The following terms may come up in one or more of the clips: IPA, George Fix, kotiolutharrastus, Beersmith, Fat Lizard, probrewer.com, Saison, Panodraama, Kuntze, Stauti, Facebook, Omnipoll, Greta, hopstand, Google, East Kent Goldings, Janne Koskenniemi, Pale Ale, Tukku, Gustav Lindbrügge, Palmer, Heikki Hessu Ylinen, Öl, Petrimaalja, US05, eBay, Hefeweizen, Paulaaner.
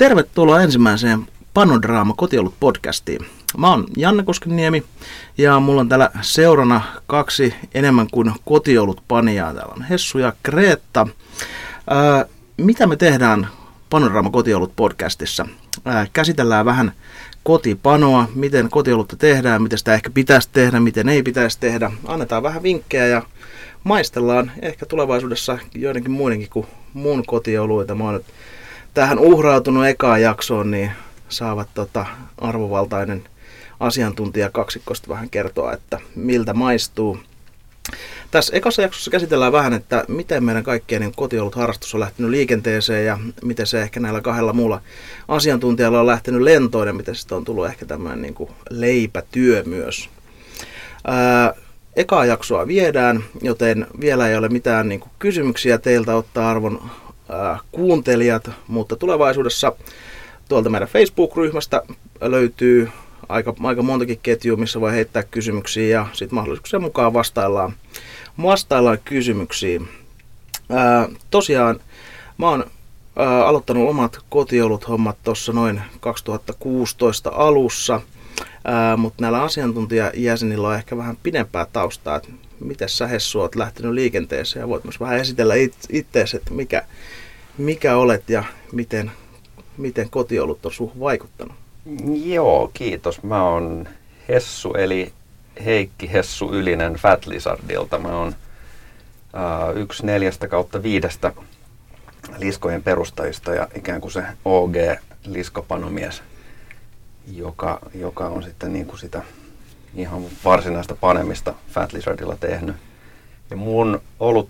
Tervetuloa ensimmäiseen Panodraama Kotiolut podcastiin. Mä oon Janne Koskenniemi ja mulla on täällä seurana kaksi enemmän kuin kotiolut panijaa. Täällä on Hessu ja Greta. Mitä me tehdään Panodraama Kotiolut podcastissa? Käsitellään vähän kotipanoa, miten kotiolutta tehdään, miten sitä ehkä pitäisi tehdä, miten ei pitäisi tehdä. Annetaan vähän vinkkejä ja maistellaan ehkä tulevaisuudessa joidenkin muidenkin kuin mun kotioluita. Mä oon nyt tähän uhrautunut ekaan jaksoon, niin saavat arvovaltainen asiantuntija kaksikosta vähän kertoa, että miltä maistuu. Tässä ekassa jaksossa käsitellään vähän, että miten meidän kaikkien niin kotiolutharrastus on lähtenyt liikenteeseen ja miten se ehkä näillä kahdella muulla asiantuntijalla on lähtenyt lentoon ja miten sitä on tullut ehkä tämmöinen niin kuin leipätyö myös. Ekaa jaksoa viedään, joten vielä ei ole mitään niin kuin kysymyksiä teiltä ottaa arvon kuuntelijat, mutta tulevaisuudessa tuolta meidän Facebook-ryhmästä löytyy aika montakin ketjua, missä voi heittää kysymyksiä ja sitten mahdollisuuksien mukaan vastaillaan kysymyksiin. Tosiaan mä oon aloittanut omat kotiolut-hommat tuossa noin 2016 alussa, mutta näillä asiantuntijajäsenillä on ehkä vähän pidempää taustaa, että miten sä Hessu oot lähtenyt liikenteeseen ja voit myös vähän esitellä itseäsi, että mikä olet ja miten kotiolut on suhun vaikuttanut? Joo, kiitos. Mä oon Hessu, eli Heikki Hessu Ylinen Fat Lizardilta. Mä oon yksi 4/5 liskojen perustajista ja ikään kuin se OG-liskopanomies, joka on sitten niin kuin sitä ihan varsinaista panemista Fat Lizardilla tehnyt. Ja mun olut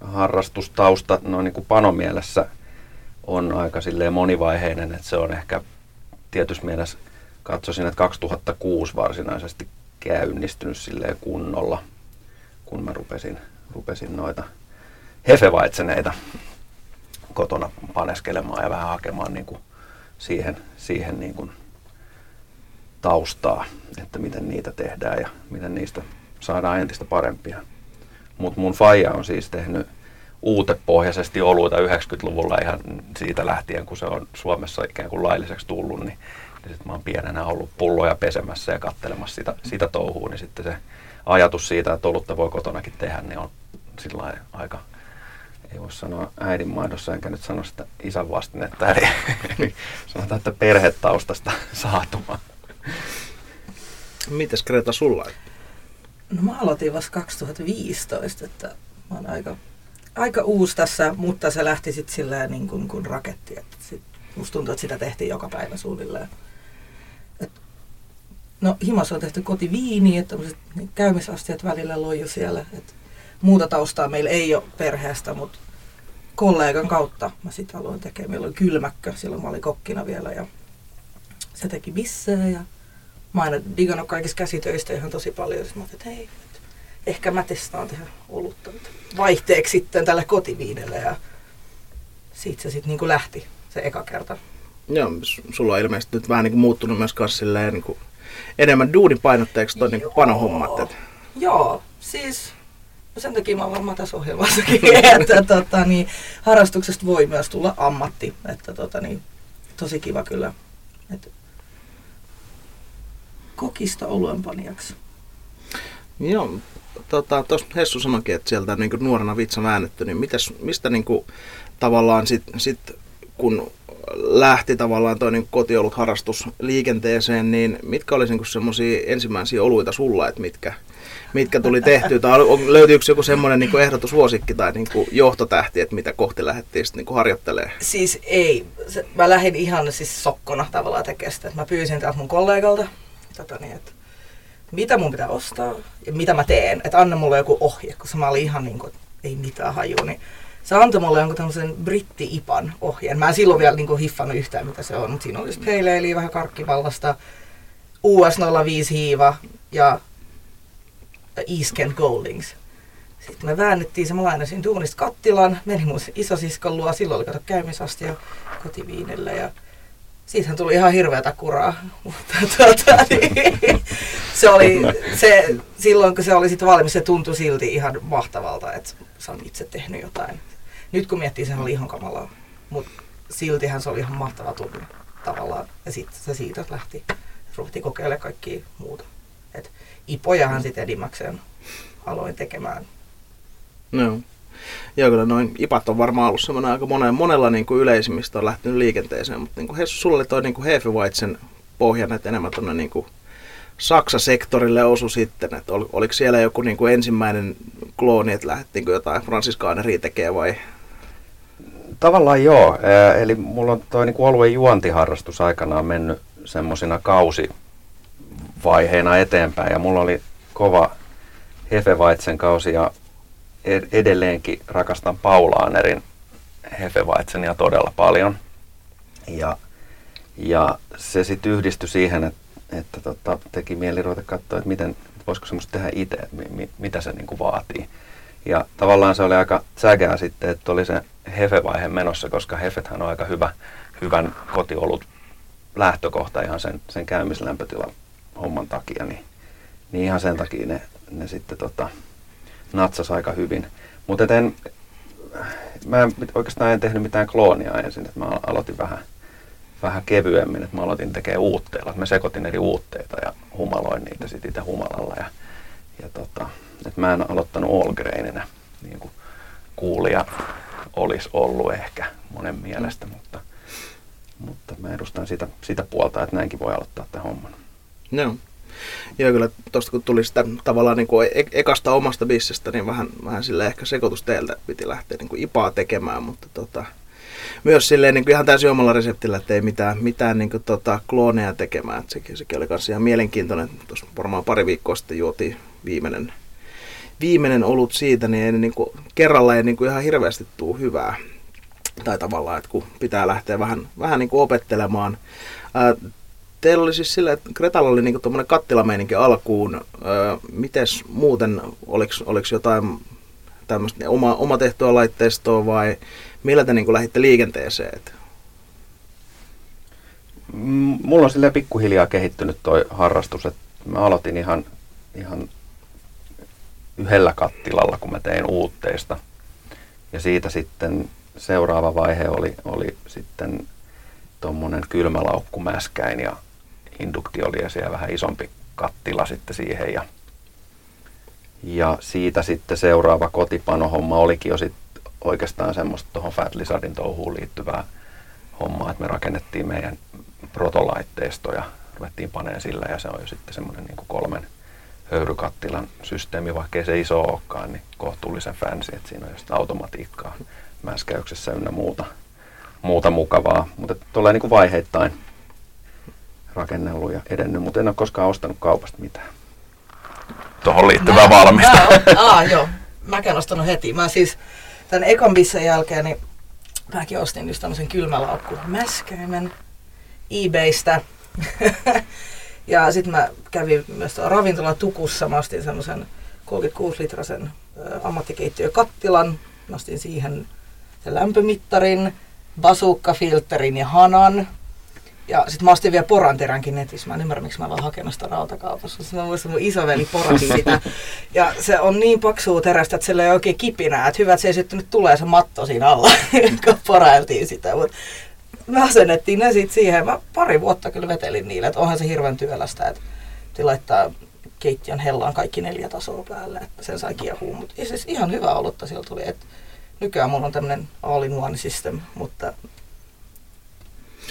harrastustausta noin niin kuin panomielessä on aika silleen monivaiheinen, että se on ehkä tietysti mielessä, katsoisin, että 2006 varsinaisesti käynnistynyt silleen kunnolla, kun mä rupesin noita hefeweizeneitä kotona paneskelemaan ja vähän hakemaan niin kuin siihen niin kuin taustaa, että miten niitä tehdään ja miten niistä saadaan entistä parempia. Mutta mun faija on siis tehnyt uutepohjaisesti oluita 90-luvulla ihan siitä lähtien, kun se on Suomessa ikään kuin lailliseksi tullut, niin sit mä oon pienenä ollut pulloja pesemässä ja katselemassa sitä touhua, niin sitten se ajatus siitä, että olutta voi kotonakin tehdä, niin on sillain aika, ei voi sanoa äidin maidossa, enkä nyt sano sitä isän vastinetta, eli sanotaan, että perhetaustasta saatuma. Mites Greta sulla? No mä aloitin vasta 2015, että mä oon aika uusi tässä, mutta se lähti sitten sillä niin kuin raketti. Musta tuntuu, että sitä tehtiin joka päivä suunnilleen. No himassa on tehty kotiviiniä, että tämmöiset käymisastiat välillä loiju siellä. Et muuta taustaa meillä ei ole perheestä, mutta kollegan kautta mä sitä aloin tekemään. Meillä oli kylmäkkö, silloin mä olin kokkina vielä ja se teki bissejä. Ja mä oon aina digannut kaikista käsitöistä ihan tosi paljon. Sitten mä ajattelin, että hei, ehkä mä testaan tehdä olutta vaihteeksi sitten tällä kotiviinellä ja siitä se sitten niinku lähti se eka kerta. Joo, sulla on ilmeisesti nyt vähän niinku muuttunut myös silleen niinku enemmän duunipainotteeksi toi niinku panohommat. Et. Joo, siis sen takia mä oon varmaan tässä ohjelmassakin, että harrastuksesta voi myös tulla ammatti, että tosi kiva kyllä, että kokista oluenpanijaksi. Joo, tuossa Hessu sanoikin, että sieltä niin kuin nuorena vitsa väännetty, niin mistä niin kuin tavallaan sit kun lähti tavallaan toi niin kotiolutharrastus liikenteeseen, niin mitkä olisi niin semmoisia ensimmäisiä oluita sulla, että mitkä tuli tehtyä, tai löytyykö joku semmoinen niin ehdotussuosikki tai niin johtotähti, että mitä kohti lähdettiin sitten niin harjoittelemaan? Siis ei, mä lähdin ihan siis sokkona tavallaan tekemään sitä, että mä pyysin täältä mun kollegalta, että mitä mun pitää ostaa ja mitä mä teen, että anna mulle joku ohje, koska mä olin ihan niin kuin, ei mitään hajua, niin se antoi mulle jonkun tämmöisen britti-ipan ohjeen. Mä en silloin vielä niin kuin hiffannut yhtään mitä se on, mutta siinä oli just Pale Ale, vähän karkkivallasta, US05 hiiva ja East Kent Goldings. Sitten me väännettiin, se mä lainasin duunista kattilan, meni mun isosiskon luo, silloin oli kato käymisastia ja kotiviinille ja siitähän tuli ihan hirveätä kuraa, mutta se oli, silloin kun se oli sitten valmis, se tuntui silti ihan mahtavalta, että sä oot itse tehnyt jotain. Nyt kun miettii, sehän oli ihan kamalaa, mutta siltihän se oli ihan mahtava tunne tavallaan. Ja sitten se siitä lähti. Ruhti kokeilemaan kaikkia muuta. Et ipojahan sitten enimmäkseen aloin tekemään. No. Joo, kyllä noin ipat on varmaan ollut semmoinen aika monella niin kuin yleisimmistä on lähtenyt liikenteeseen, mutta niin kuin Hessu, sulla oli toi niin kuin Hefeweizen pohjan, että enemmän tuonne niin kuin Saksa-sektorille osu sitten, että oliko siellä joku niin kuin ensimmäinen klooni, että lähdettiinkö jotain fransiskaaneria tekemään vai? Tavallaan joo, eli mulla on toi niin kuin aluejuontiharrastus aikanaan mennyt semmoisina kausivaiheina eteenpäin ja mulla oli kova Hefeweizen kausi ja edelleenkin rakastan Paulaanerin Hefeweizenia todella paljon. Ja se sitten yhdistyi siihen, että teki mieli ruveta katsoa, että miten, voisiko semmoista tehdä itse, mitä se niinku vaatii. Ja tavallaan se oli aika säkeä sitten, että oli se hefevaihe menossa, koska hefethän on aika hyvän kotiolut lähtökohta ihan sen käymislämpötilan homman takia. Niin ihan sen takia ne sitten natsas aika hyvin. Mutta mä oikeastaan en tehnyt mitään kloonia ensin, että mä aloitin vähän kevyemmin, että mä aloitin tekemään uutteilla. Mä sekoitin eri uutteita ja humaloin niitä sitten itse humalalla. Et mä en aloittanut all grainina, niin kuin kuulija olisi ollut ehkä monen mielestä, mutta mä edustan sitä puolta, että näinkin voi aloittaa tämän homman. No. Joo, kyllä tuosta kun tuli sitä tavallaan niin kuin ekasta omasta bissestä, niin vähän silleen ehkä sekoitusteeltä piti lähteä niin kuin IPAa tekemään, mutta myös silleen niin kuin ihan täysin omalla reseptillä, että ei mitään niin kuin klooneja tekemään. Et sekin oli kanssa ihan mielenkiintoinen. Tuossa varmaan pari viikkoa sitten juotiin viimeinen olut siitä, niin ei niin kuin kerralla ei niin kuin ihan hirveästi tule hyvää. Tai tavallaan, että kun pitää lähteä vähän niin kuin opettelemaan. Teillä oli siis silleen, että Gretalla oli niinku tommoinen kattilameininki alkuun. Mites muuten, oliko jotain tämmöistä oma tehtyä laitteistoa vai millä te niinku lähditte liikenteeseen? Mulla on silleen pikkuhiljaa kehittynyt toi harrastus. Et mä aloitin ihan yhdellä kattilalla, kun mä tein uutteista. Ja siitä sitten seuraava vaihe oli sitten tommonen kylmälaukkumäskäin ja induktioliesi ja vähän isompi kattila sitten siihen ja siitä sitten seuraava kotipanohomma olikin jo sitten oikeastaan semmoista tuohon Fat Lizardin touhuun liittyvää hommaa, että me rakennettiin meidän protolaitteisto ja ruvettiin paneen sillä ja se on jo sitten semmoinen niin kuin 3 höyrykattilan systeemi, vaikkei se iso olekaan, niin kohtuullisen fancy, että siinä on just automatiikkaa mäskäyksessä ynnä muuta mukavaa, mutta tulee niin kuin vaiheittain rakennellut ja edennyt, mutta en ole koskaan ostanut kaupasta mitään. Tuohon liittyvää valmista. Joo, mäkään ostanut heti. Mä siis tämän ekan bissen jälkeen, niin mäkin ostin just tämmöisen kylmälaukku mäskäimen eBaystä. Ja sitten mä kävin myös ravintola Tukussa, mä ostin semmoisen 36-litrasen ammattikeittiökattilan, nostin siihen sen lämpömittarin, basuukkafilterin ja hanan. Ja sit mä ostin vielä poranteränkin netissä. Mä en ymmärrä, miksi mä en vaan hakenut sitä rautakaupassa. Mä muistan, mun isoveli porasi sitä. Ja se on niin paksua terästä, että sillä ei ole oikein kipinää. Että hyvä, että se ei sitten nyt tulee se matto siinä alla, kun porailtiin sitä. Mut me asennettiin ne sit siihen. Mä pari vuotta kyllä vetelin niillä. Että onhan se hirveän työlästä, että laittaa keittiön hellaan kaikki 4 tasoa päälle. Että sen sai kiehuu. Mut siis ihan hyvä olutta sieltä tuli. Et nykyään mulla on tämmönen all-in-one system, mutta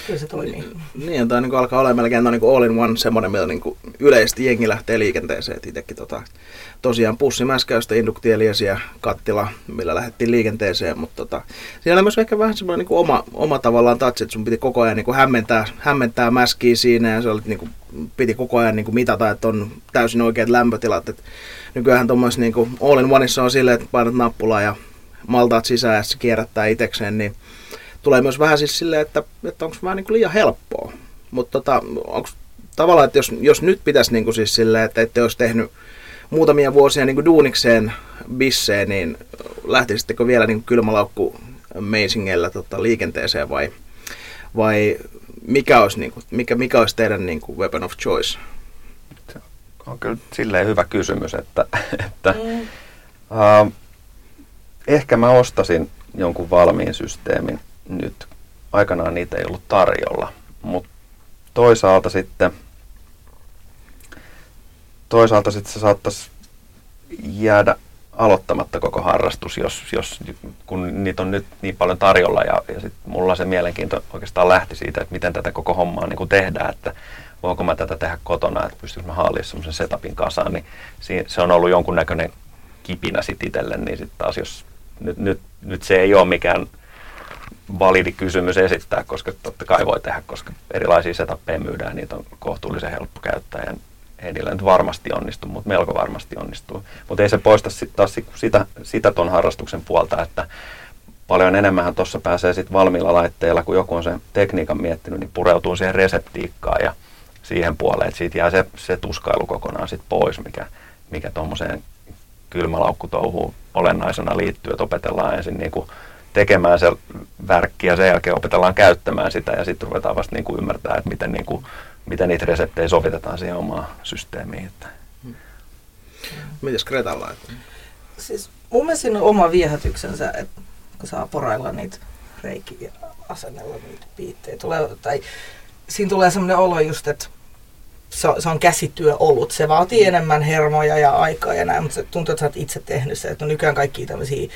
kyllä se toimii. Niin, tämä niin alkaa olla melkein niin all-in-one semmoinen, millä niin yleisesti jengi lähtee liikenteeseen. Et itsekin tosiaan pussimäskäystä, induktieliesiä, kattila, millä lähdettiin liikenteeseen. Mutta siinä oli myös ehkä vähän semmoinen niin oma tavallaan touch, että sun piti koko ajan niin hämmentää mäskiä siinä ja se oli, niin kuin, piti koko ajan niin mitata, että on täysin oikeat lämpötilat. Et nykyäänhän tuommoisessa niin all-in-oneissa on silleen, että painat nappulaa ja maltaat sisään ja se kierrättää itsekseen, niin tulee myös vähän siis silleen, että onko vähän niin kuin liian helppoa. Mutta onko tavallaan, että jos nyt pitäisi niin kuin siis silleen, että ette olisi tehnyt muutamia vuosia niin kuin duunikseen bisseen, niin lähtisittekö vielä niin kuin kylmälaukku meisingellä liikenteeseen vai mikä olisi, niin kuin, mikä olisi teidän niin kuin weapon of choice? Se on kyllä silleen hyvä kysymys, että ehkä mä ostasin jonkun valmiin systeemin nyt, aikanaan niitä ei ollut tarjolla. Mutta toisaalta sitten se saattaisi jäädä aloittamatta koko harrastus, jos kun niitä on nyt niin paljon tarjolla, ja sit mulla se mielenkiinto oikeastaan lähti siitä, että miten tätä koko hommaa niin kun tehdään, että voinko mä tätä tehdä kotona, että pystyykö mä haalimaan semmoisen setupin kasaan, niin se on ollut jonkunnäköinen kipinä sit itselle, niin sitten taas jos nyt se ei ole mikään validi kysymys esittää, koska totta kai voi tehdä, koska erilaisia setuppeja myydään, niitä on kohtuullisen helppo käyttää, ja ei niillä nyt varmasti onnistu, mutta melko varmasti onnistuu. Mutta ei se poista sit taas sitä ton harrastuksen puolta, että paljon enemmän tuossa pääsee sit valmiilla laitteilla, kun joku on sen tekniikan miettinyt, niin pureutuu siihen reseptiikkaan ja siihen puoleen, että siitä jää se tuskailu kokonaan sit pois, mikä tuommoiseen kylmälaukkutouhuun olennaisena liittyy, että opetellaan ensin niinku tekemään se värkki ja sen jälkeen opetellaan käyttämään sitä ja sitten ruvetaan vasta niinku ymmärtää, että miten niitä reseptejä sovitetaan siihen omaan systeemiin. Mites Gretalla? Siis mun mielestä siinä on oma viehätyksensä, että kun saa porailla niitä reikiä ja asennella niitä piittejä. Siinä tulee semmoinen olo just, että se on käsityö ollut. Se vaatii enemmän hermoja ja aikaa ja näin, mutta se tuntuu, että sä oot itse tehnyt se. Että on nykyään kaikkia tämmöisiä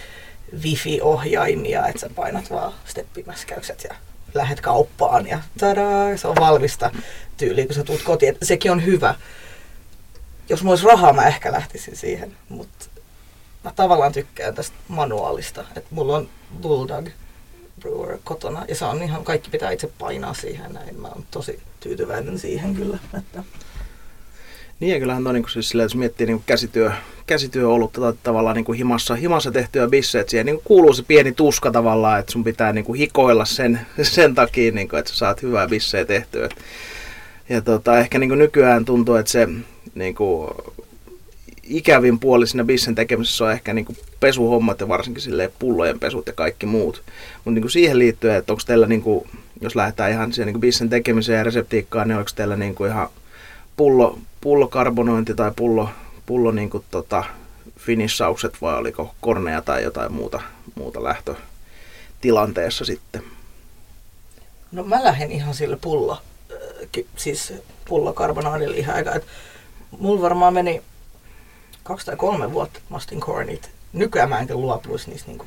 wifi-ohjaimia, että sä painat vaan steppimäskäykset ja lähet kauppaan ja tadaa, se on valmista tyyliä, kun sä tulet kotiin. Et sekin on hyvä. Jos mulla olisi rahaa, mä ehkä lähtisin siihen, mutta mä tavallaan tykkään tästä manuaalista. Et mulla on Bulldog Brewer kotona ja se on ihan, kaikki pitää itse painaa siihen näin. Mä oon tosi tyytyväinen siihen kyllä. Niin ja kyllähän toi niinku siis silleen, jos miettii niinku käsityöolutta tai tavallaan niinku himassa tehtyä bisseä, että siihen niinku kuuluu se pieni tuska tavallaan, että sun pitää niinku hikoilla sen takia, niinku, että sä saat hyvää bisseä tehtyä. Ja ehkä niinku nykyään tuntuu, että se niinku ikävin puoli siinä bissen tekemisessä on ehkä niinku pesuhommat ja varsinkin silleen pullojen pesut ja kaikki muut. Mutta niinku siihen liittyen, että onko teillä, niinku, jos lähdetään ihan siihen niinku bissen tekemiseen ja reseptiikkaan, niin onko teillä niinku ihan pullokarbonointi tai pullo niinku finissaukset vai oliko korneja tai jotain muuta lähtötilanteessa sitten? No mä lähden ihan sille pullokarbonaadille ihan aikaa. Mulla varmaan meni 2 tai 3 vuotta, mä ostin cornit. Nykyään mä enkä luopuisi niistä niinku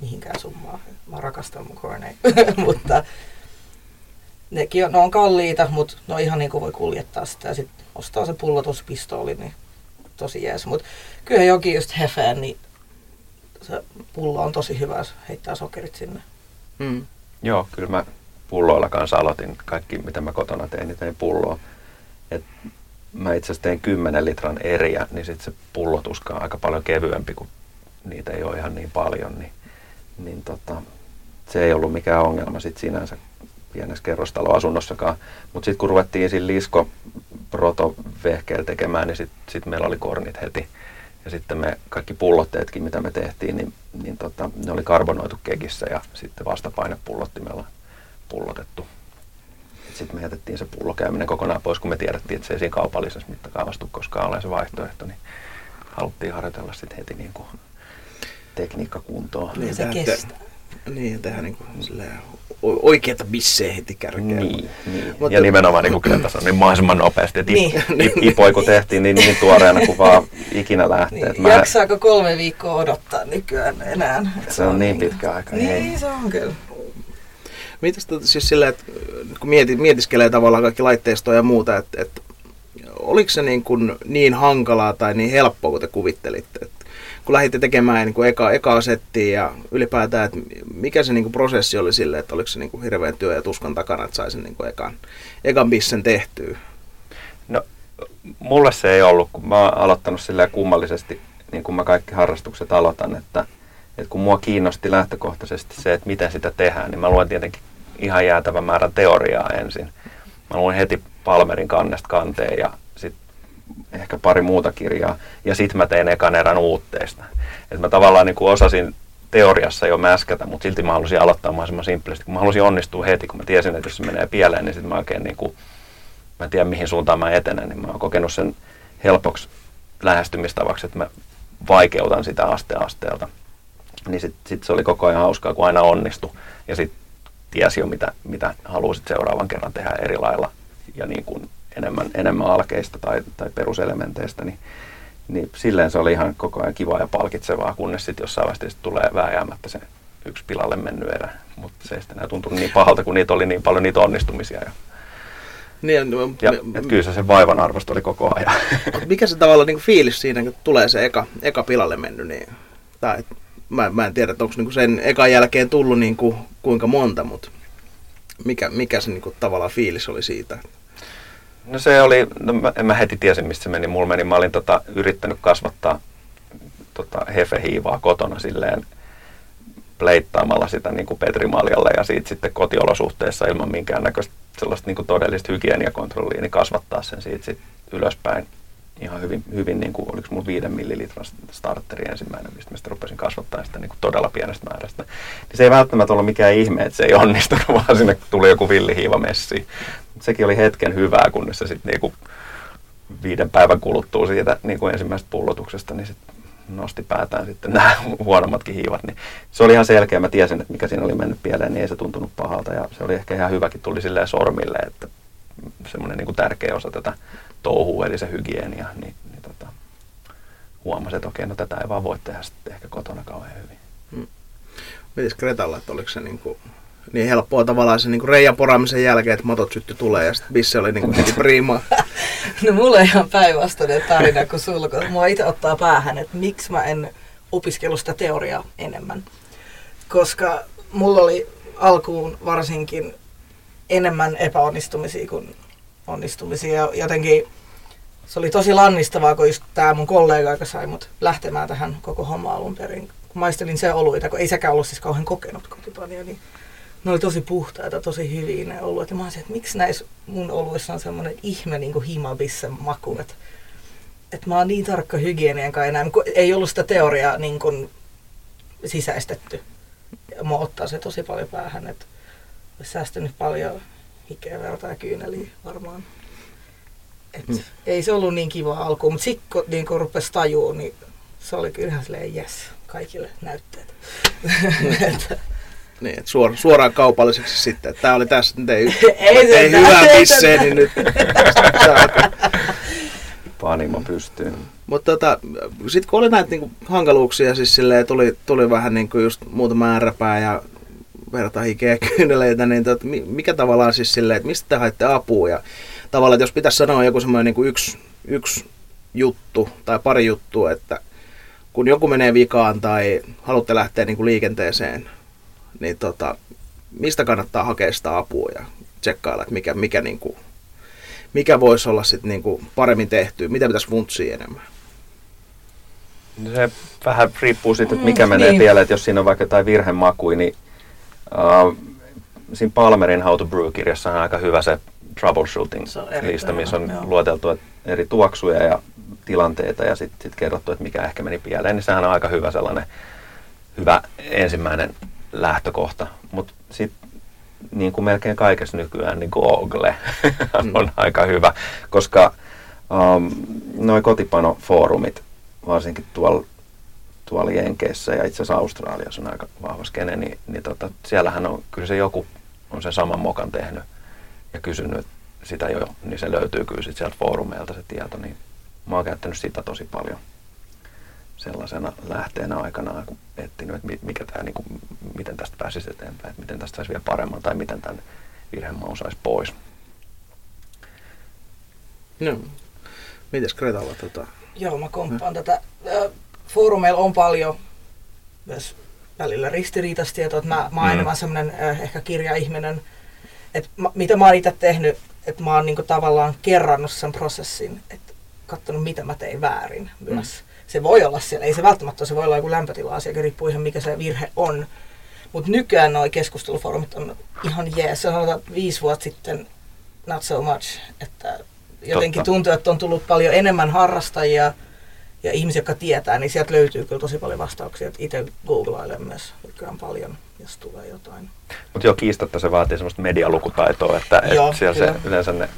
mihinkään summaa. Mä rakastan mun corneja, mutta nekin on kalliita, mutta ne on ihan niin kuin voi kuljettaa sitä ja sitten ostaa se pullotuspistooli, niin tosi jees. Mutta kyllä jokin just hefeen, niin se pullo on tosi hyvä, jos heittää sokerit sinne. Mm. Joo, kyllä mä pulloilla kanssa aloitin. Kaikki mitä mä kotona tein, niin tein pulloa. Et mä itse asiassa tein 10 litran eriä, niin sitten se pullotuska on aika paljon kevyempi, kun niitä ei ole ihan niin paljon. Se ei ollut mikään ongelma sit sinänsä pienessä kerrostaloasunnossakaan, mutta sitten kun ruvettiin siinä liskoprotovehkeellä tekemään, niin sitten meillä oli kornit heti. Ja sitten me kaikki pullotteetkin, mitä me tehtiin, niin ne oli karbonoitu kekissä ja sitten vastapainepullotimella pullotettu. Sitten me jätettiin se pullokäyminen kokonaan pois, kun me tiedettiin, että se ei siinä kaupallisessa mittakaavassa tule koskaan ole se vaihtoehto, niin haluttiin harjoitella sitten heti niin kuin tekniikkakuntoon. Niin se kestää. Niin, ja tehdään niin oikeata bissejä heti kärkeä. Niin. Ja nimenomaan, niin kuin Greta sanoi, niin mahdollisimman nopeasti. IPOI kun tehtiin niin tuoreena kuin vaan ikinä lähtee. Niin, jaksaako 3 viikkoa odottaa nykyään enää? Se on niin pitkä aika. Niin, se on kyllä. Mitäs siis sillä, että kun mietiskelee tavallaan kaikki laitteistoa ja muuta, että oliko se niin hankalaa tai niin helppoa kuin te kuvittelitte? Kun lähditte tekemään niin kuin ekaa settiä ja ylipäätään, että mikä se niin kuin prosessi oli sille, että oliko se niin kuin hirveän työ ja tuskan takana, että sai sen niin kuin ekan bissen tehtyä? No, mulle se ei ollut, kun mä oon aloittanut silleen kummallisesti, niin kuin mä kaikki harrastukset aloitan, että kun mua kiinnosti lähtökohtaisesti se, että miten sitä tehdään, niin mä luin tietenkin ihan jäätävän määrän teoriaa ensin. Mä luin heti Palmerin kannesta kanteen ja ehkä pari muuta kirjaa, ja sitten mä tein ekan erän uutteista. Et mä tavallaan niin kuin osasin teoriassa jo mäskätä, mutta silti mä halusin aloittaa mahdollisimman simplisesti, kun mä halusin onnistua heti, kun mä tiesin, että jos se menee pieleen, niin sitten mä oikein niin kuin, mä en tiedä mihin suuntaan mä etenen, niin mä oon kokenut sen helpoksi lähestymistavaksi, että mä vaikeutan sitä aste asteelta. Niin sitten se oli koko ajan hauskaa, kun aina onnistui, ja sitten tiesi jo, mitä haluaisit seuraavan kerran tehdä eri lailla ja niin kuin enemmän alkeista tai peruselementeistä, niin silleen se oli ihan koko ajan kivaa ja palkitsevaa, kunnes sitten jossain vaiheessa tulee vääjäämättä se yksi pilalle mennyt erä. Mutta se ei sitten enää tuntunut niin pahalta, kun niitä oli niin paljon niitä onnistumisia. Ja kyllä se sen vaivan arvosta oli koko ajan. Mikä se tavallaan niin kuin fiilis siinä, kun tulee se eka pilalle mennyt? Niin, tai, mä en tiedä, onko niin sen ekan jälkeen tullut niin kuin, kuinka monta, mutta mikä se niin kuin, tavallaan fiilis oli siitä? No se oli, en mä heti tiesin mistä se meni. Mä olin yrittänyt kasvattaa hefehiivaa kotona silleen pleittaamalla sitä niin kuin Petrimaaljalle ja siitä sitten kotiolosuhteessa ilman minkäännäköistä sellaista niin kuin todellista hygieniakontrollia, niin kasvattaa sen siitä sitten ylöspäin ihan hyvin niin kuin, oliko mulla 5 millilitran starteri ensimmäinen, mistä mä sitten rupesin kasvattaa sitä niin kuin todella pienestä määrästä. Niin se ei välttämättä ollut mikään ihme, että se ei onnistunut, vaan sinne tuli joku villihiiva messi. Sekin oli hetken hyvää, kunnes se sitten niin kuin 5 päivän kuluttua siitä niin kuin ensimmäisestä pullotuksesta, niin sitten nosti päätään sitten nämä huonommatkin hiivat. Niin se oli ihan selkeä, mä tiesin, että mikä siinä oli mennyt pieleen, niin ei se tuntunut pahalta. Ja se oli ehkä ihan hyväkin, tuli silleen sormille, että semmoinen niin kuin tärkeä osa tätä touhua, eli se hygienia, niin huomasi, että okei, no tätä ei vaan voi tehdä sitten ehkä kotona kauhean hyvin. Hmm. Mites Gretalla, että oliko se niin helppoa tavallaan se niin reiän poraamisen jälkeen, että matot sytty tulee ja sitten bisse oli niin priimaa. No mulla on ihan päinvastainen tarina kuin sulla, kun mua itse ottaa päähän, että miksi mä en opiskellut sitä teoriaa enemmän. Koska mulla oli alkuun varsinkin enemmän epäonnistumisia kuin onnistumisia. Ja jotenkin se oli tosi lannistavaa, kun just tää mun kollega, joka sai mut lähtemään tähän koko hommaan alun perin. Kun maistelin se oluita, kun ei sekään ollut siis kauhean kokenut kotipania, niin ne oli tosi puhtaita, tosi hyviä ne oluet. Ja mä olisin, että miksi näissä mun oluissa on semmoinen ihme niin kuin himabissen maku. Että mä oon niin tarkka hygienian kai enää, kun ei ollut sitä teoriaa niin kuin sisäistetty. Ja mä ottaa se tosi paljon päähän, että olisi säästänyt paljon hikeä, verta ja kyyneliä varmaan. Ei se ollut niin kiva alkuun, mutta sitten kun niin rupesi tajua, niin se oli kyllähän silleen jes, kaikille näytteet. Niin, että suoraan kaupalliseksi sitten, että tää oli tässä, nyt ei hyvää pissee, niin nyt tästä saatu. Panimo pystyy. Mutta sit kun oli näitä niinku hankaluuksia, siis silleen tuli vähän niinku just muutama ääräpää ja verta hikeä kyyneleitä, niin mikä tavallaan siis silleen, että mistä te haitte apua ja tavallaan, että jos pitäisi sanoa joku semmoinen niinku yksi juttu tai pari juttua, että kun joku menee vikaan tai haluatte lähteä niinku liikenteeseen, niin mistä kannattaa hakea sitä apua ja tsekkailla, että mikä voisi olla sit niinku paremmin tehtyä, mitä pitäisi funtsia enemmän? Se vähän riippuu siitä, että mikä menee pieleen, että jos siinä on vaikka jotain virhemakui, niin siinä Palmerin How to Brew-kirjassa on aika hyvä se troubleshooting-lista, missä on luoteltu eri tuoksuja ja tilanteita ja sitten kerrottu, että mikä ehkä meni pieleen, niin sehän on aika hyvä sellainen hyvä ensimmäinen lähtökohta, mutta sitten niin kuin melkein kaikessa nykyään niin Google on aika hyvä, koska noi kotipanofoorumit, varsinkin tuolla Jenkeissä ja itse asiassa Australiassa on aika vahva skene, niin siellähän on kyllä se joku on sen saman mokan tehnyt ja kysynyt sitä jo, niin se löytyy kyllä sit sieltä foorumeilta se tieto, niin mä oon käyttänyt sitä tosi paljon sellaisena lähteenä aikanaan, kun etsinyt, että mikä tämä, niin kuin, miten tästä pääsisi eteenpäin, että miten tästä saisi vielä paremman tai miten tämän virhemaun saisi pois. No, mites Gretalla Joo, mä komppaan tätä. Foorumeilla on paljon myös välillä ristiriitastietoa, että mä oon enemmän semmoinen ehkä kirjaihminen, että mitä mä oon itse tehnyt, että mä oon niin kuin tavallaan kerrannut sen prosessin, että katsonut mitä mä tein väärin myös. Se voi olla siellä, ei se välttämättä, se voi olla joku lämpötila-asia, riippuu ihan mikä se virhe on. Mutta nykyään nuo keskustelufoorumit on ihan jees. Sanotaan 5 vuotta sitten not so much. Että jotenkin tuntuu, että on tullut paljon enemmän harrastajia ja ihmisiä, jotka tietää, niin sieltä löytyy kyllä tosi paljon vastauksia. Itse googlailen myös nykyään paljon, jos tulee jotain. Mutta joo, kiistatta se vaatii semmoista medialukutaitoa, että joo, siellä se, yleensä ne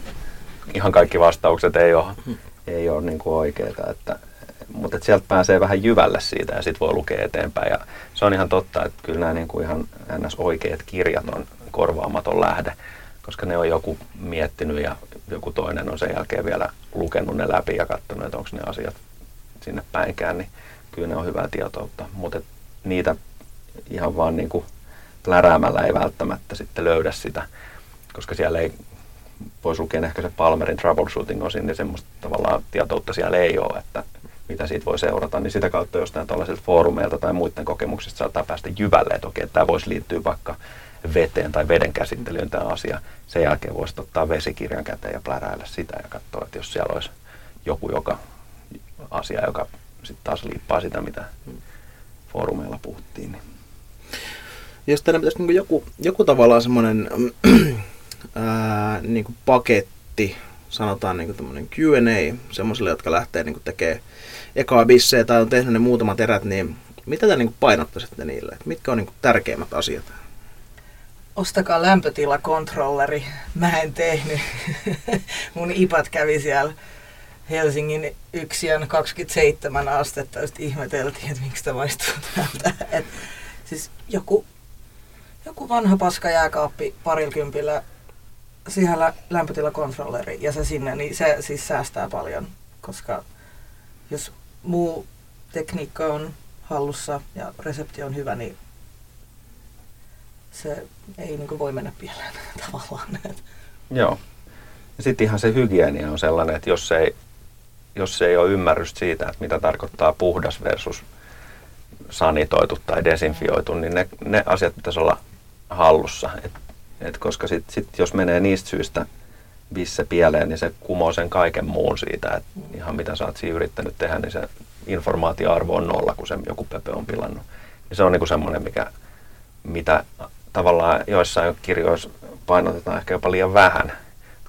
ihan kaikki vastaukset ei ole niin kuin oikeita. mutta sieltä pääsee vähän jyvälle siitä ja sitten voi lukea eteenpäin. Ja se on ihan totta, että kyllä nämä niinku ihan NS-oikeat kirjat on korvaamaton lähde, koska ne on joku miettinyt ja joku toinen on sen jälkeen vielä lukenut ne läpi ja katsonut, että onko ne asiat sinne päinkään, niin kyllä ne on hyvää tietoutta. Mutta niitä ihan vaan niinku pläräämällä ei välttämättä sitten löydä sitä, koska siellä ei, pois lukien ehkä se Palmerin troubleshooting osin, niin semmoista tavallaan tietoutta siellä ei ole, että mitä siitä voi seurata, niin sitä kautta jostain tällaisilta foorumeilta tai muiden kokemuksista saattaa päästä jyvälle, että okei, tämä voisi liittyä vaikka veteen tai veden käsittelyyn tämä asia. Sen jälkeen voisi ottaa vesikirjan käteen ja pläräillä sitä ja katsoa, että jos siellä olisi joku asia, joka sitten taas liippaa sitä, mitä foorumeilla puhuttiin. Niin. Jos teillä pitäisi niin joku tavallaan semmoinen niin kuin paketti, sanotaan niin kuin tämmöinen Q&A, semmoisille, jotka lähtee niin kuin tekemään ekaa bissejä tai on tehnyt ne muutamat erät, niin mitä te niin kuin painottaisitte niille? Et mitkä on niin kuin tärkeimmät asiat? Ostakaa lämpötilakontrolleri. Mä en tehnyt. Mun ipat kävi siellä Helsingin yksiön 27 astetta, ja sitten ihmeteltiin, että miksi tämä maistuu täältä. Et, siis joku vanha paska jääkaappi parilkympillä siihen lämpötilakontrolleri ja se sinne, niin se siis säästää paljon, koska jos muu tekniikka on hallussa ja resepti on hyvä, niin se ei niin kuin voi mennä pieleen tavallaan. Joo. Ja sitten ihan se hygienia on sellainen, että jos ei ole ymmärrystä siitä, että mitä tarkoittaa puhdas versus sanitoitu tai desinfioitu, niin ne asiat pitäisi olla hallussa. Et koska sit jos menee niistä syistä bisse pieleen, niin se kumoo sen kaiken muun siitä, että ihan mitä sä oot siinä yrittänyt tehdä, niin se informaatioarvo on nolla, kun se joku pöpö on pilannut. Ja se on niinku semmoinen, mitä tavallaan joissain kirjoissa painotetaan ehkä jopa liian vähän.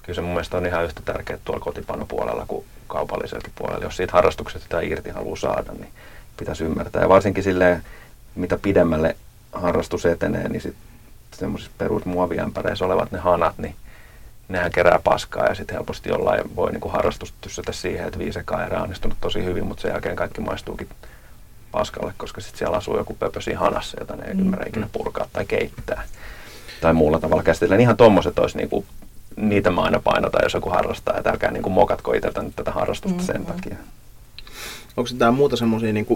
Kyllä se mun mielestä on ihan yhtä tärkeää tuolla kotipanopuolella kuin kaupalliselta puolella. Jos siitä harrastuksesta sitä irti haluaa saada, niin pitäisi ymmärtää. Ja varsinkin silleen, mitä pidemmälle harrastus etenee, niin sitten semmoisissa perusmuoviämpäreissä olevat ne hanat, niin nehän kerää paskaa ja sitten helposti jollain voi niinku harrastusta tyssätä siihen, että 5 erää on onnistunut tosi hyvin, mutta sen jälkeen kaikki maistuukin paskalle, koska sitten siellä asuu joku pöpö siinä hanassa, jota ne ei ymmärrä ikinä purkaa tai keittää tai muulla tavalla käsitellä. Ihan tommoset olisi niinku, niitä mä aina painotan, jos joku harrastaa, että älkää niinku mokatko itseltä nyt tätä harrastusta sen takia. Onko tämä muuta semmoisia, niin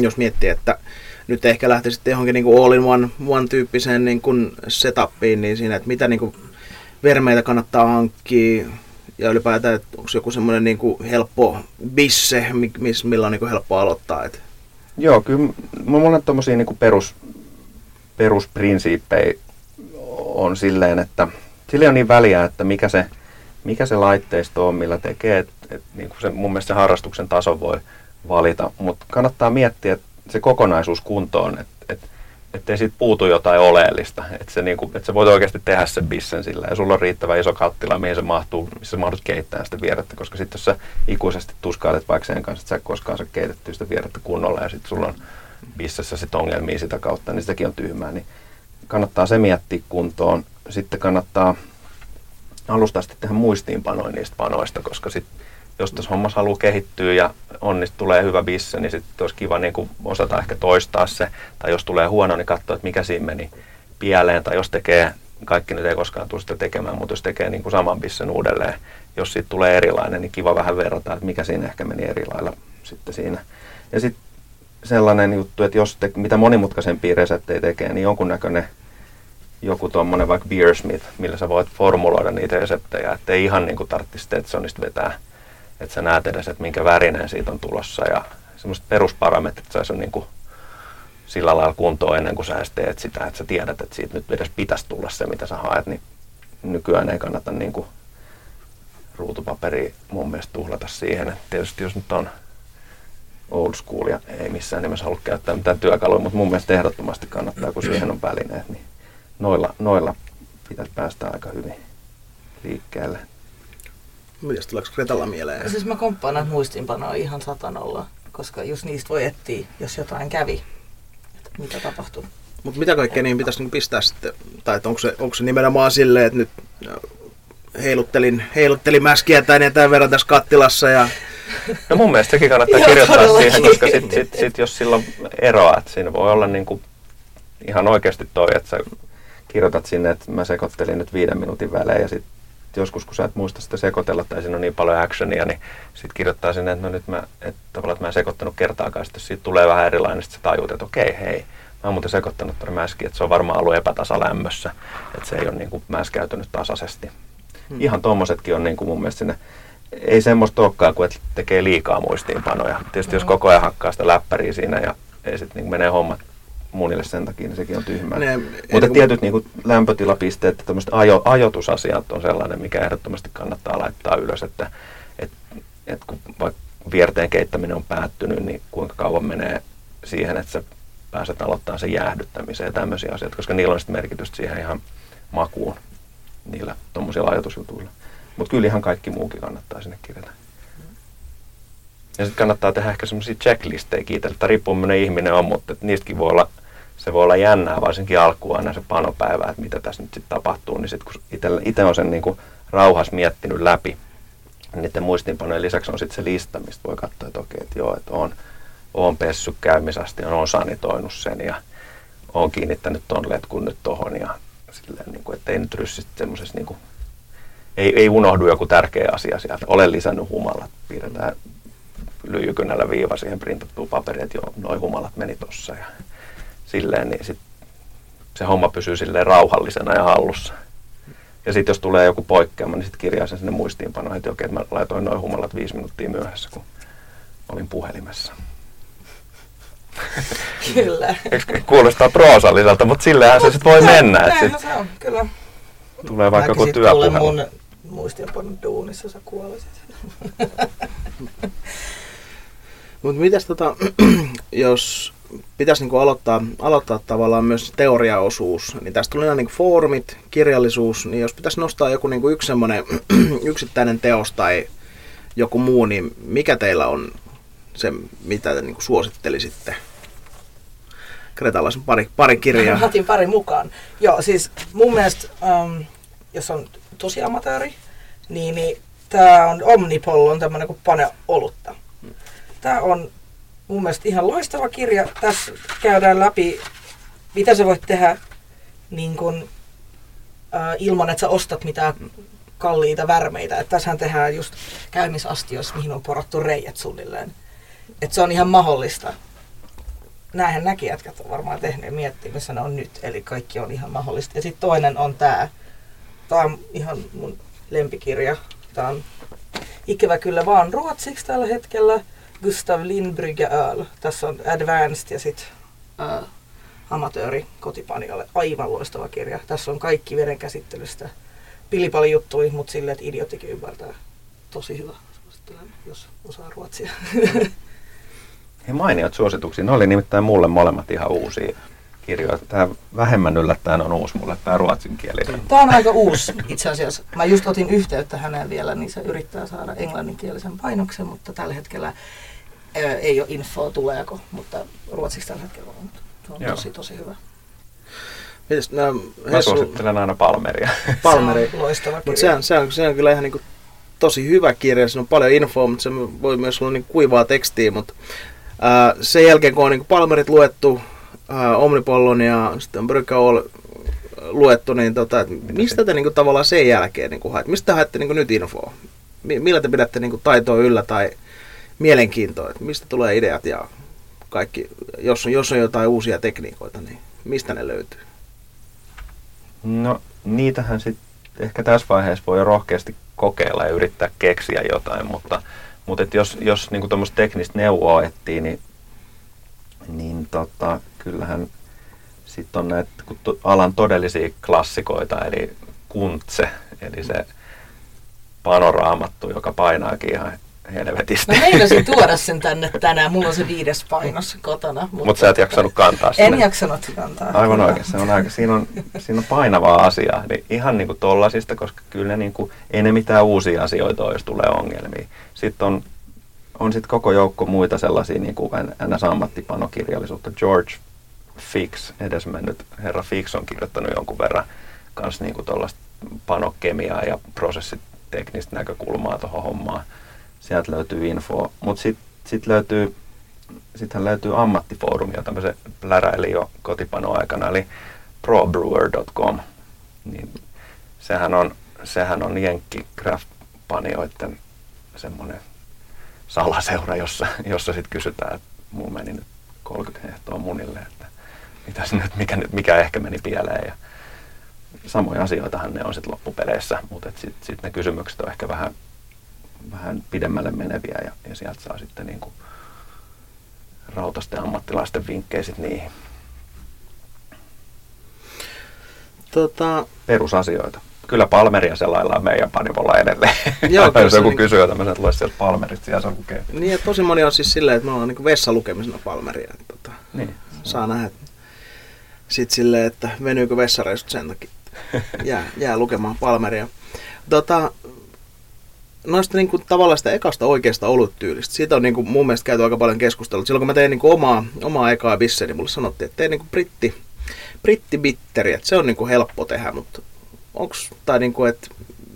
jos miettii, että nyt ehkä lähtisi johonkin niin all-in-one-tyyppiseen niin setappiin, niin siinä, että mitä niin kuin vermeitä kannattaa hankkia ja ylipäätään, että onko joku semmoinen niin helppo bisse, millä on niin helppo aloittaa? Että. Joo, kyllä minulla on tuommoisia niin perusprinsiippejä on silleen, että sille on niin väliä, että mikä se laitteisto on, millä tekee, että niin kuin se, mun mielestä se harrastuksen taso voi valita, mutta kannattaa miettiä se kokonaisuus kuntoon, ettei siitä puutu jotain oleellista, että se niinku, et sä voit oikeasti tehdä sen bissen sillä ja sulla on riittävän iso kattila, mihin se mahtuu, missä mahdut keittää sitä vierettä, koska sitten jos sä ikuisesti tuskailet vaikka sen kanssa, että sä et koskaan saa keitettyä sitä vierettä kunnolla ja sitten sulla on bissessä sit ongelmia sitä kautta, niin sitäkin on tyhmää, niin kannattaa se miettiä kuntoon. Sitten kannattaa alustaa sitten tehdä muistiinpanoja niistä panoista, koska sitten jos tässä hommassa haluaa kehittyä ja tulee hyvä bisse, niin sitten olisi kiva niin osata ehkä toistaa se. Tai jos tulee huono, niin katsoa, että mikä siinä meni pieleen. Tai jos tekee, kaikki nyt ei koskaan tule sitä tekemään, mutta jos tekee niin saman bissen uudelleen, jos siitä tulee erilainen, niin kiva vähän verrata, että mikä siinä ehkä meni eri lailla sitten siinä. Ja sitten sellainen juttu, että jos mitä monimutkaisempia reseptejä tekee, niin jonkunnäköinen joku tuommoinen vaikka Beersmith, millä sä voit formuloida niitä reseptejä, ettei ihan niin tarvitsisi Stetsonista vetää. Että sä näet edes, että minkä värinen siitä on tulossa ja semmoiset perusparametrit saisi niinku sillä lailla kuntoon ennen kuin sä edes teet sitä, että sä tiedät, että siitä nyt edes pitäisi tulla se, mitä sä haet, niin nykyään ei kannata niinku ruutupaperia mun mielestä tuhlata siihen. Et tietysti jos nyt on old school ja ei missään nimessä halua käyttää mitään työkaluja, mutta mun mielestä ehdottomasti kannattaa, kun siihen on välineet, niin noilla pitäisi päästä aika hyvin liikkeelle. Mitäs tuleeko Gretalla mieleen? Siis mä komppaan näitä muistiinpanoja ihan 100%, koska just niistä voi etsiä, jos jotain kävi, että mitä tapahtui. Mutta mitä kaikkea niin pitäisi pistää sitten? Tai onko se nimenomaan silleen, että nyt heiluttelin mäskiä tämän verran tässä kattilassa ja No mun mielestäkin kannattaa kirjoittaa siihen, koska sit jos silloin eroat, siinä voi olla niin kuin ihan oikeasti toi, että sä kirjoitat sinne, että mä sekoittelin nyt 5 minuutin välein ja sit joskus kun sä et muista sitä sekoitella tai siinä on niin paljon actionia, niin sit kirjoittaa sinne, että no nyt mä en sekoittanut kertaakaan, sitten siitä tulee vähän erilainen, sit sä tajut, että okei, hei. Mä oon muuten sekoittanut tuonne mäskiin, että se on varmaan ollut epätasalämmössä, että se ei ole niin kuin mäskäytynyt tasaisesti. Ihan tommosetkin on niin kuin mun mielestä sinne, ei semmoista olekaan kuin, että tekee liikaa muistiinpanoja. Tietysti jos koko ajan hakkaa sitä läppäriä siinä ja ei sit niin menee hommat munille sen takia, niin sekin on tyhmää. Mutta tietyt niin kuin lämpötilapisteet ja tämmöiset ajoitusasiat on sellainen, mikä ehdottomasti kannattaa laittaa ylös, että kun vaikka vierteen keittäminen on päättynyt, niin kuinka kauan menee siihen, että se pääset aloittamaan sen jäähdyttämiseen ja tämmöisiä asioita, koska niillä on sitten merkitystä siihen ihan makuun niillä tuommoisilla ajatusjutuilla. Mutta kyllä ihan kaikki muukin kannattaa sinne kirjata. Ja sitten kannattaa tehdä ehkä semmoisia checklistejä kiitellä, että riippuu millainen ihminen on, mutta niistäkin se voi olla jännää, varsinkin alkuun aina se panopäivä, että mitä tässä nyt sitten tapahtuu, niin sitten kun itse on sen niinku rauhassa miettinyt läpi, niin niiden muistiinpanojen lisäksi on sitten se lista, mistä voi katsoa, että okei, että joo, että on pessyt käymisasti, on sanitoinut sen ja on kiinnittänyt ton letkun nyt tohon ja silleen niinku, ettei nyt ryssit semmosessa niinku, ei unohdu joku tärkeä asia sieltä. Olen lisännyt humalat, piirretään lyijykynällä viiva siihen printattuun paperiin, että joo, noi humalat meni tossa ja silleen, niin sit se homma pysyy silleen rauhallisena ja hallussa. Ja sit jos tulee joku poikkeama, niin sit kirjaisin sinne muistiinpanoihin, että okei, että mä laitoin noi humalat 5 minuuttia myöhässä, kun olin puhelimessa. Kyllä. Kuulostaa proosalliselta, mutta sillähän se sitten voi mennä. Näinhän se on, kyllä. Tulee vaikka joku työpuhelu. Mäkin sitten tulee mun muistiinpanon duunissa, sä kuolisit. Mutta mitäs jos pitäisi niinku aloittaa tavallaan myös teoriaosuus, niin tästä tuli aina niinku foorumit, kirjallisuus, niin jos pitäisi nostaa joku niinku yksi semmoinen yksittäinen teos tai joku muu, niin mikä teillä on? Se, mitä te niin kuin suosittelisitte. Gretalla on pari kirjaa. Mä otin pari mukaan. Joo, siis mun mielestä, jos on tosi amatööri, niin tää on Omnipoll, on tämmönen kuin paneolutta. Tää on mun mielestä ihan loistava kirja. Tässä käydään läpi, mitä sä voit tehdä niin kun, ilman, että sä ostat mitään kalliita värmeitä. Et tässähän tehdään just käymisastioissa, mihin on porattu reijät suunnilleen. Et se on ihan mahdollista. Näinhän näkin jätkät on varmaan tehnyt ja miettii, missä ne on nyt. Eli kaikki on ihan mahdollista. Ja sitten toinen on tää. Tää on ihan mun lempikirja. Tää on ikävä kyllä vaan ruotsiksi tällä hetkellä. Gustav Lindbrügge Öl. Tässä on Advanced ja sitten amatööri kotipaniolle. Aivan loistava kirja. Tässä on kaikki verenkäsittelystä. Pilipali juttui, mutta silleen, että idiotikin ymmärtää. Tosi hyvä, jos osaa ruotsia. He mainiot suosituksia. Ne oli nimittäin mulle molemmat ihan uusia kirjoja. Tämä vähemmän yllättäen on uusi mulle, tämä ruotsinkielinen. Tämä on aika uusi itse asiassa. Mä just otin yhteyttä häneen vielä, niin se yrittää saada englanninkielisen painoksen, mutta tällä hetkellä ei ole infoa tuleeko, mutta ruotsiksi tällä hetkellä on. Se on tosi hyvä. Mä suosittelen aina Palmeria. Palmeri. Loistava kirja. Se on kyllä ihan niin kuin tosi hyvä kirja. Siinä on paljon infoa, mutta se voi myös olla niin kuivaa tekstiä. Mutta, sen jälkeen, kun on niin Palmerit luettu, Omnipollon ja sitten Brygge luettu, niin mistä te niin tavallaan sen jälkeen haette? Mistä haette niin nyt infoa? Millä te pidätte niin taitoa yllä tai mielenkiintoa? Et mistä tulee ideat ja kaikki? Jos on jotain uusia tekniikoita, niin mistä ne löytyy? No niitähän sitten ehkä tässä vaiheessa voi rohkeasti kokeilla ja yrittää keksiä jotain, mutta jos niinku tuommoista teknistä neuvoa etsii, niin kyllähän sitten on näitä alan todellisia klassikoita, eli Kuntze, eli se panoraamattu, joka painaakin ihan helvetisti. Mä meinasin tuoda sen tänne tänään, mulla on se 5. painos kotona. Mutta sä et jaksanut kantaa sinne. En jaksanut kantaa. Aivan oikein, siinä on painavaa asiaa. Eli ihan niinku tollasista, koska kyllä niinku, ei ne mitään uusia asioita ole, jos tulee ongelmia. Sitten on sit koko joukko muita sellaisia niinku NS-ammattipanokirjallisuutta. George Fix, edesmennyt herra Fix on kirjoittanut jonkun verran kans niinku tollaista panokemiaa ja prosessiteknistä näkökulmaa tohon hommaan. sieltä löytyy infoa. Mutta sitten löytyy ammattifoorumi, jota mä se pläräilin jo kotipanoaikana, eli probrewer.com. Niin sehän on jenkki craft panijoiden semmoinen salaseura, jossa sitten kysytään, että mulla meni nyt 30 hehtoa munille, että mikä ehkä meni pieleen. Ja samoja asioitahan ne on sitten loppupeleissä, mutta sitten ne kysymykset on ehkä vähän pidemmälle meneviä ja sieltä saa sitten niinku rautasten ammattilaisten vinkkejä sit niihin. Perusasioita. Kyllä Palmeria selaillaan meidän panivolla edelleen. Joo, jos joku kysyy, että mä luen sieltä Palmerit, siellä se lukee. Niin, ja tosi moni on siis silleen, että me ollaan niinku vessalukemisena Palmeria. Niin. Saa nähdä. Sitten silleen, että venyykö vessareissut sen takia. Jää lukemaan Palmeria. Noista niinku tavallaan sitä ekasta oikeasta oluttyylistä. Siitä on niinku mun mielestä käyty aika paljon keskustelua. Silloin kun mä tein niinku omaa ekaa bissejä, niin mulle sanottiin, että tein niinku brittibitteri, että se on niinku helppo tehdä, mutta onks, tai niinku, että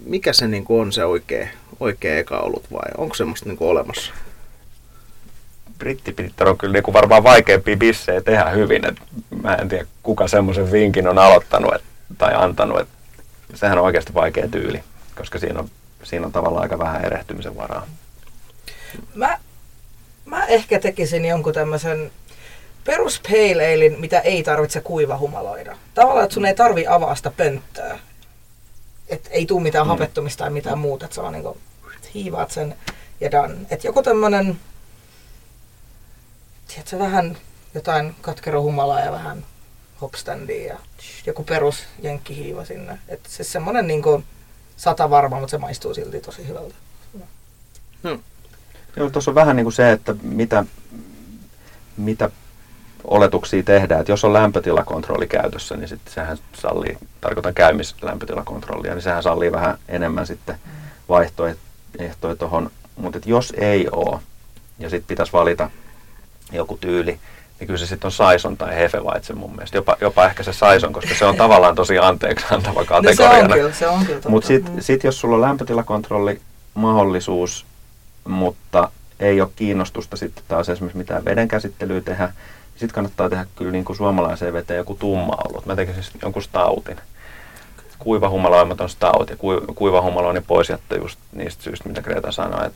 mikä se niinku on se oikea eka olut vai onko semmoista niinku olemassa? Brittibitteri on kyllä niinku varmaan vaikeampia bissejä tehdä hyvin. Et mä en tiedä kuka semmoisen vinkin on aloittanut tai antanut. Et sehän on oikeasti vaikea tyyli, koska siinä on tavallaan aika vähän erehtymisen varaa. Mä ehkä tekisin jonkun tämmöisen perus pale alen, mitä ei tarvitse kuivahumaloida. Tavallaan, että sun ei tarvi avaa sitä pönttöä. Et ei tule mitään hapettumista tai mitään muuta. Että sä vaan niinku hiivaat sen ja done. Että joku tämmönen, tiedätkö, vähän jotain katkerohumalaa ja vähän hopstandia ja joku perus jenkkihiiva sinne. Että siis semmonen niinku 100 varma, mutta se maistuu silti tosi hyvältä. Joo, tuossa on vähän niin kuin se, että mitä oletuksia tehdään. Et jos on lämpötilakontrolli käytössä, niin sitten sehän sallii, tarkoitan käymislämpötilakontrollia, niin sehän sallii vähän enemmän sitten vaihtoehtoja tuohon. Mutta jos ei ole, ja sitten pitäisi valita joku tyyli, niin kyllä se sitten on Saison tai Hefeweizen mun mielestä. Jopa ehkä se Saison, koska se on tavallaan tosi anteeksiantava kategoriana. No se on kyllä totta. Mutta sitten jos sulla on lämpötilakontrolli mahdollisuus, mutta ei ole kiinnostusta sitten taas esimerkiksi mitään vedenkäsittelyä tehdä, niin sitten kannattaa tehdä kyllä niin kuin suomalaiseen veteen joku tumma olut. Mä tekisin sitten jonkun stautin. Kuivahumaloimaton stout ja kuivahumaloinnin pois jättö just niistä syistä, mitä Greta sanoi.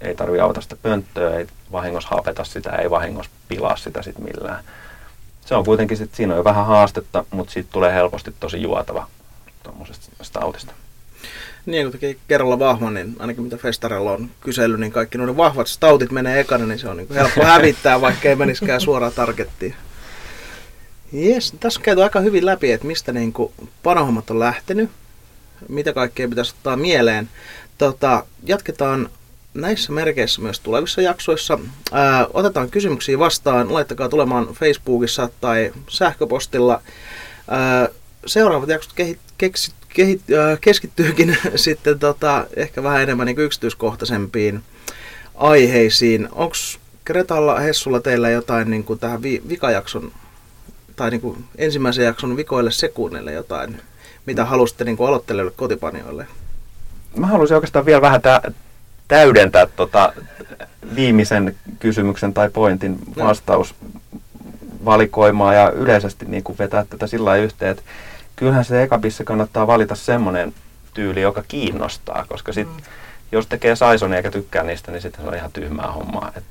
Ei tarvitse avata sitä pönttöä, ei vahingossa hapeta sitä, ei vahingossa pilaa sitä sit millään. Se on kuitenkin, sit, siinä on jo vähän haastetta, mutta siitä tulee helposti tosi juotava tuommoisesta stautista. Niin, kun tekee kerralla vahvan, niin ainakin mitä festarella on kysely, niin kaikki noiden vahvat stautit menee ekana, niin se on niin helppo hävittää, vaikka ei menisikään suoraan targettiin. Jes, tässä on käyty aika hyvin läpi, että mistä niin panohommat on lähtenyt, mitä kaikkea pitäisi ottaa mieleen. Jatketaan näissä merkeissä myös tulevissa jaksoissa. Otetaan kysymyksiä vastaan, laittakaa tulemaan Facebookissa tai sähköpostilla. Seuraavat jaksot keskittyykin sitten ehkä vähän enemmän niin yksityiskohtaisempiin aiheisiin. Onko Gretalla, Hessulla teillä jotain niin kuin tähän vikajakson tai niin kuin ensimmäisen jakson vikoille sekunnille jotain, mitä halusitte niin kuin aloittelijoille kotipanijoille? Mä haluaisin oikeastaan vielä vähän täydentää viimeisen kysymyksen tai pointin vastausvalikoimaa ja yleisesti niin kuin vetää tätä sillä lailla yhteen, että kyllähän se ekabissa kannattaa valita semmoinen tyyli, joka kiinnostaa, koska sit, jos tekee Saisonia eikä tykkää niistä, niin sitten se on ihan tyhmää hommaa. Et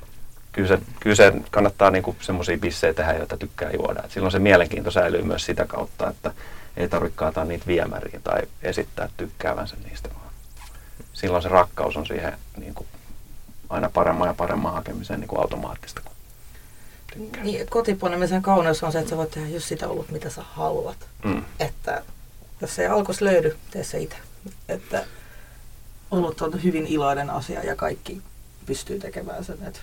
kyllä se kannattaa niin kuin semmoisia bissejä tehdä, joita tykkää juoda. Et silloin se mielenkiinto säilyy myös sitä kautta, että ei tarvitse kaataa niitä viemäriä tai esittää tykkäävänsä niistä. Silloin se rakkaus on siihen niin kuin aina paremman ja paremman hakemiseen niin kuin automaattista. Niin, kotipanemisen kauneus on se, että sä voit tehdä just sitä ollut, mitä sä haluat. Että jos se ei alkuis löydy, tee se itse. Että olut on hyvin iloinen asia ja kaikki pystyy tekemään sen. Että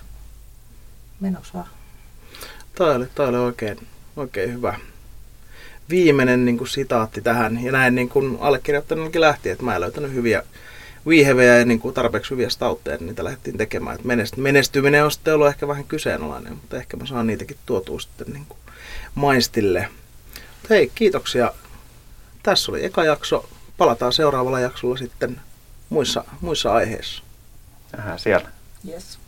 menoks vaan. Tämä oli oikein hyvä. Viimeinen niin kuin sitaatti tähän. Ja näin niin kuin allekirjoittanellakin lähti, että mä en löytänyt hyviä viihevejä ja niin kuin tarpeeksi hyviä stautteja, niin niitä lähdettiin tekemään. Et menestyminen on sitten ollut ehkä vähän kyseenalainen, mutta ehkä mä saan niitäkin tuotua sitten niin kuin maistille. Mut hei, kiitoksia. Tässä oli eka jakso. Palataan seuraavalla jaksolla sitten muissa aiheissa. Nähdään siellä. Yes.